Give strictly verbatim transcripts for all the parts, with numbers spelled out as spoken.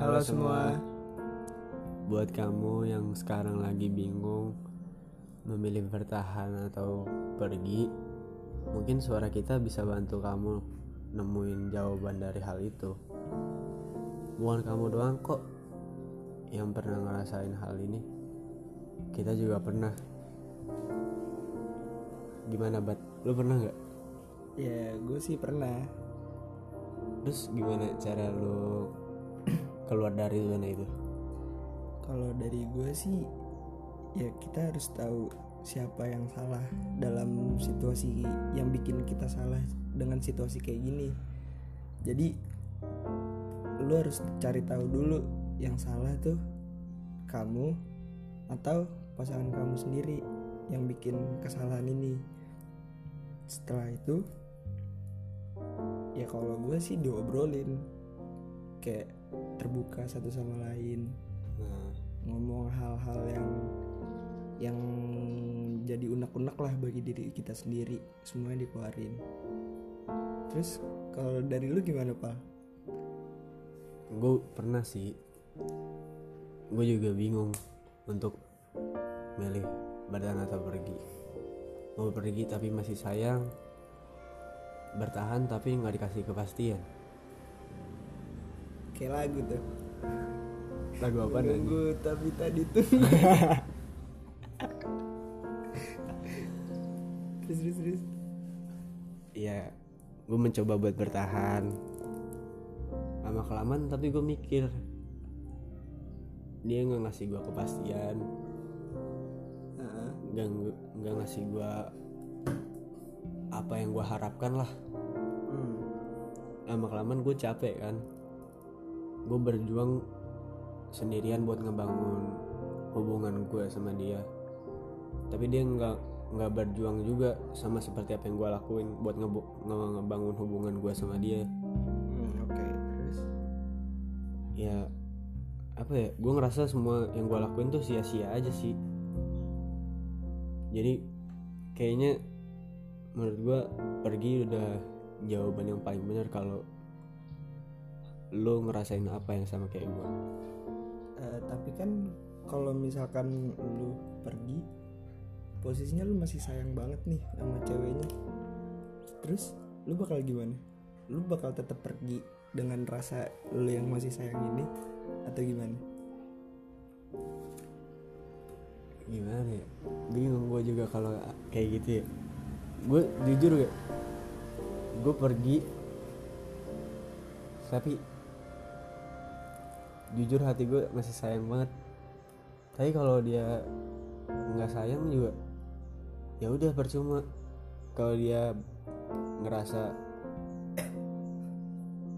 Halo semua. Buat kamu yang sekarang lagi bingung memilih bertahan atau pergi, mungkin suara kita bisa bantu kamu nemuin jawaban dari hal itu. Bukan kamu doang kok yang pernah ngerasain hal ini. Kita juga pernah. Gimana, Bat? Lo pernah gak? Ya, gue sih pernah. Terus gimana cara lo keluar dari zona itu? Kalau dari gue sih, ya kita harus tahu siapa yang salah dalam situasi yang bikin kita salah dengan situasi kayak gini. Jadi lu harus cari tahu dulu yang salah tuh kamu atau pasangan kamu sendiri yang bikin kesalahan ini. Setelah itu ya kalau gue sih diobrolin, kayak terbuka satu sama lain, nah. ngomong hal-hal yang yang jadi unek-unek lah bagi diri kita sendiri, semuanya dikeluarin. Terus kalau dari lu gimana, Pak? Gue pernah sih, gue juga bingung untuk milih bertahan atau pergi. Mau pergi tapi masih sayang, bertahan tapi nggak dikasih kepastian. Kayak lagu tuh. Lagu apa nih? Lagu tapi tadi tuh. Terus-terus ya, gue mencoba buat bertahan lama-kelamaan, tapi gue mikir dia gak ngasih gue kepastian, uh-huh. gak, gak ngasih gue apa yang gue harapkan lah. hmm. Lama-kelamaan gue capek kan. Gue berjuang sendirian buat ngebangun hubungan gue sama dia, tapi dia gak nggak berjuang juga sama seperti apa yang gue lakuin buat nge- nge- ngebangun hubungan gue sama dia. hmm, Oke, okay. Terus ya apa ya, gue ngerasa semua yang gue lakuin tuh sia-sia aja sih. Jadi kayaknya menurut gue pergi udah jawaban yang paling benar kalau lo ngerasain apa yang sama kayak gue. Uh, tapi kan kalau misalkan lo pergi, posisinya lu masih sayang banget nih sama ceweknya. Terus lu bakal gimana? Lu bakal tetap pergi dengan rasa lu yang masih sayang ini atau gimana? Gimana ya? Bingung gue juga kalau kayak gitu ya. Gue jujur gak, gue pergi, tapi jujur hati gue masih sayang banget. Tapi kalau dia gak sayang juga, ya udah percuma. Kalau dia ngerasa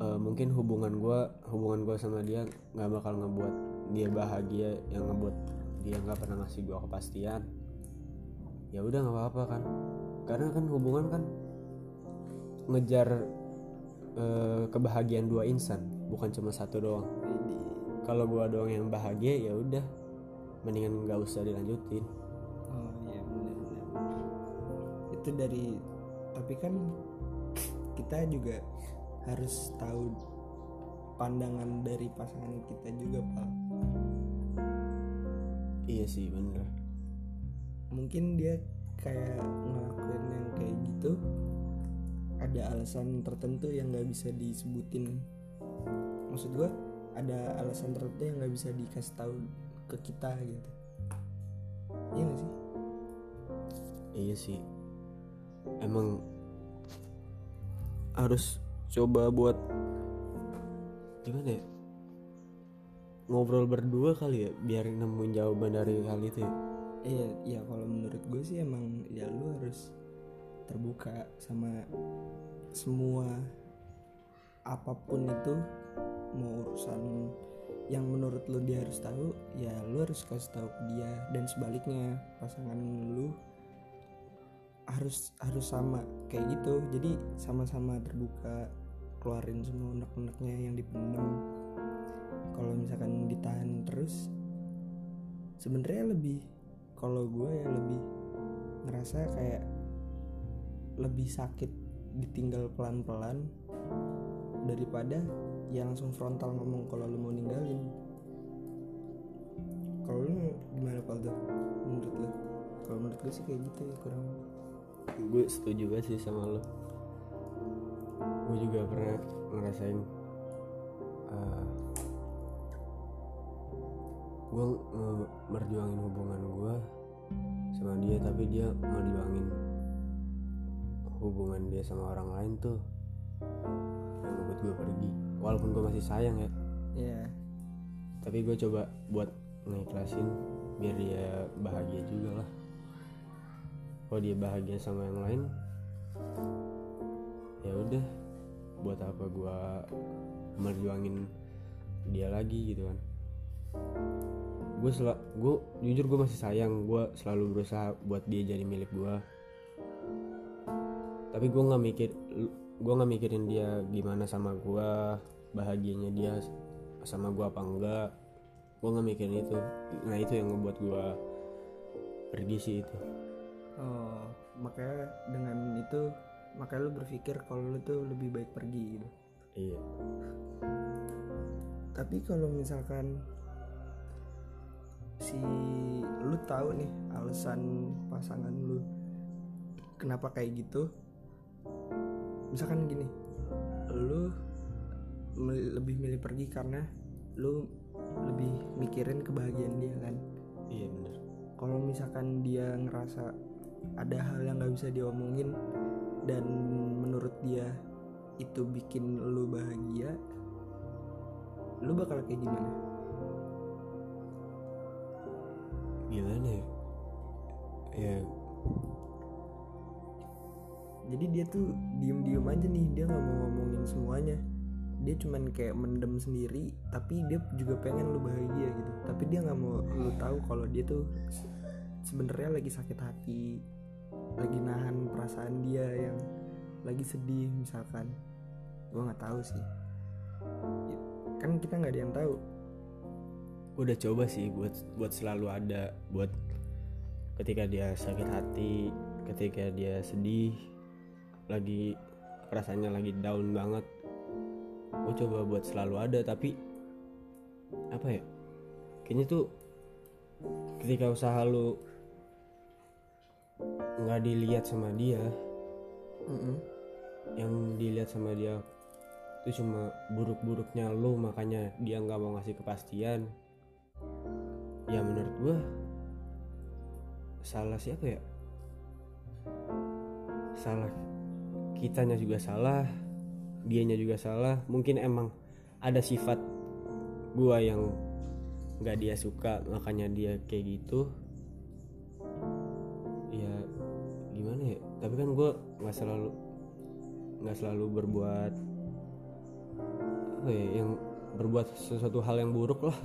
uh, mungkin hubungan gue hubungan gue sama dia nggak bakal ngebuat dia bahagia, yang ngebuat dia nggak pernah ngasih gue kepastian, ya udah nggak apa-apa kan. Karena kan hubungan kan ngejar uh, kebahagiaan dua insan, bukan cuma satu doang. Kalau gue doang yang bahagia, ya udah mendingan nggak usah dilanjutin. Oh iya, benar-benar. Itu dari, tapi kan kita juga harus tahu pandangan dari pasangan kita juga, Pak. Iya sih, benar. Mungkin dia kayak ngelakuin yang kayak gitu ada alasan tertentu yang nggak bisa disebutin. Maksud gue ada alasan tertentu yang nggak bisa dikasih tahu ke kita gitu. Iya gak sih? Iya sih. Emang harus coba buat gimana ya, ngobrol berdua kali ya, biar nemuin jawaban dari hal itu ya. Iya, ya kalau menurut gue sih emang ya lu harus terbuka sama semua, apapun itu. Mau urusan yang menurut lu dia harus tahu, ya lu harus kasih tahu ke dia, dan sebaliknya pasangan lu harus harus sama kayak gitu. Jadi sama-sama terbuka, keluarin semua unek-uneknya yang dipendam. Kalau misalkan ditahan terus, sebenarnya lebih, kalau gue ya lebih ngerasa kayak lebih sakit ditinggal pelan-pelan daripada ya langsung frontal ngomong kalau lu mau ninggalin. Kalau lu gimana Paldo? Menurut lu? Kalau menurut lu sih kayak gitu ya kurang. Gue setuju banget sih sama lu. Gue juga pernah ngerasain. Uh, gue uh, merjuangin hubungan gue sama dia, tapi dia merjuangin hubungan dia sama orang lain tuh yang membuat gue pergi. Walaupun gue masih sayang ya. Iya. Yeah. Tapi gue coba buat ngeikhlasin biar dia bahagia juga lah. Kalau dia bahagia sama yang lain, ya udah. Buat apa gue merjuangin dia lagi gitu kan? Gue selalu, gue jujur gue masih sayang. Gue selalu berusaha buat dia jadi milik gue. Tapi gue nggak mikir, gue nggak mikirin dia gimana sama gue, bahagianya dia sama gue apa enggak. Gue nggak mikirin itu. Nah itu yang ngebuat gue pergi sih itu. Oh, makanya dengan itu makanya lu berpikir kalau lu tuh lebih baik pergi gitu. Iya. Tapi kalau misalkan si lu tahu nih alasan pasangan lu kenapa kayak gitu, misalkan gini, lu lebih milih pergi karena lu lebih mikirin kebahagiaan dia kan. Iya benar. Kalau misalkan dia ngerasa ada hal yang nggak bisa diomongin dan menurut dia itu bikin lu bahagia, lu bakal kayak gimana? Gimana ya? Ya. Jadi dia tuh diem-diem aja nih, dia nggak mau ngomongin semuanya. Dia cuman kayak mendem sendiri, tapi dia juga pengen lu bahagia gitu. Tapi dia nggak mau lu tahu kalau dia tuh sebenarnya lagi sakit hati, lagi nahan perasaan dia yang lagi sedih misalkan. Gua nggak tahu sih. Kan kita nggak ada yang tahu. Udah coba sih buat buat selalu ada, buat ketika dia sakit hati, ketika dia sedih, lagi perasaannya lagi down banget. Gue coba buat selalu ada, tapi apa ya, kayaknya tuh ketika usaha lu nggak dilihat sama dia, mm-hmm. yang dilihat sama dia itu cuma buruk-buruknya lu, makanya dia nggak mau ngasih kepastian. Ya menurut gue salah siapa ya? Salah kitanya juga salah, dianya juga salah. Mungkin emang ada sifat gua yang gak dia suka, makanya dia kayak gitu. Ya gimana ya, tapi kan gua gak selalu Gak selalu berbuat apa ya, yang berbuat sesuatu hal yang buruk lah.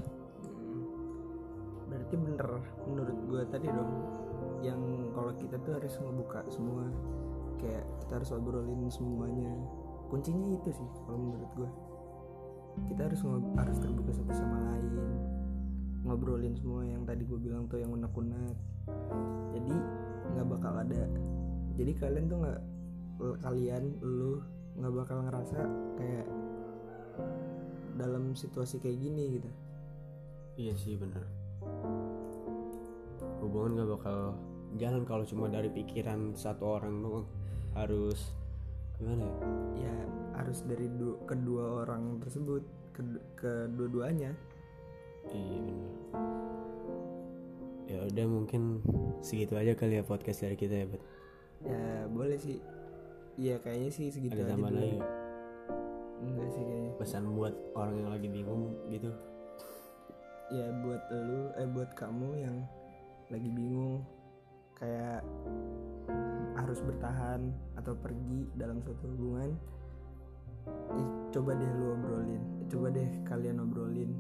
Berarti bener menurut gua tadi dong, yang kalau kita tuh harus ngebuka semua, kayak kita harus obrolin semuanya. Kuncinya itu sih kalau menurut gue, kita harus ngob- harus terbuka satu sama lain, ngobrolin semua yang tadi gue bilang tuh yang unek-unek. Jadi nggak bakal ada, jadi kalian tuh nggak, kalian lu nggak bakal ngerasa kayak dalam situasi kayak gini gitu. Iya sih benar. Hubungan nggak bakal jalan kalau cuma dari pikiran satu orang doang. Harus gimana ya, harus dari du- kedua orang tersebut, ke- kedua-duanya. Iya benar. Ya udah, mungkin segitu aja kali ya podcast dari kita ya, Bet. Ya boleh sih. Iya kayaknya sih segitu ada aja. Ada tambahan lagi? Enggak sih kayaknya. Pesan buat orang yang lagi bingung gitu. Ya buat lu, eh buat kamu yang lagi bingung kayak harus bertahan atau pergi dalam suatu hubungan, eh, coba deh lu obrolin, eh, coba deh kalian obrolin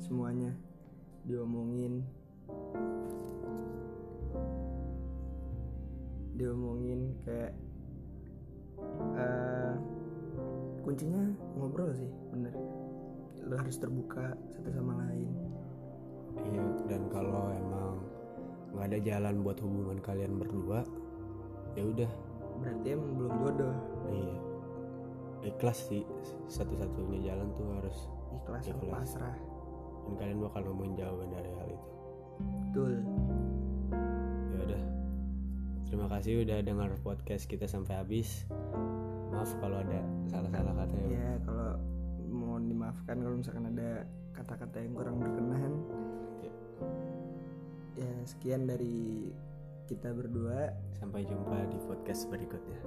semuanya, diomongin, diomongin kayak uh, kuncinya ngobrol sih, bener. Lu harus terbuka satu sama lain. Iya, dan kalau emang nggak ada jalan buat hubungan kalian berdua, ya udah berarti emang belum jodoh. Iya. ikhlas sih, satu-satunya jalan tuh harus ikhlas, ikhlas. Pasrah. Dan kalian bakal nemuin jawaban dari hal itu. Betul. Ya udah. Terima kasih udah dengar podcast kita sampai habis. Maaf kalau ada salah-salah kata ya. Iya, kalau mohon dimaafkan kalau misalkan ada kata-kata yang kurang berkenan. Ya. Ya, sekian dari kita berdua. Sampai jumpa di podcast berikutnya.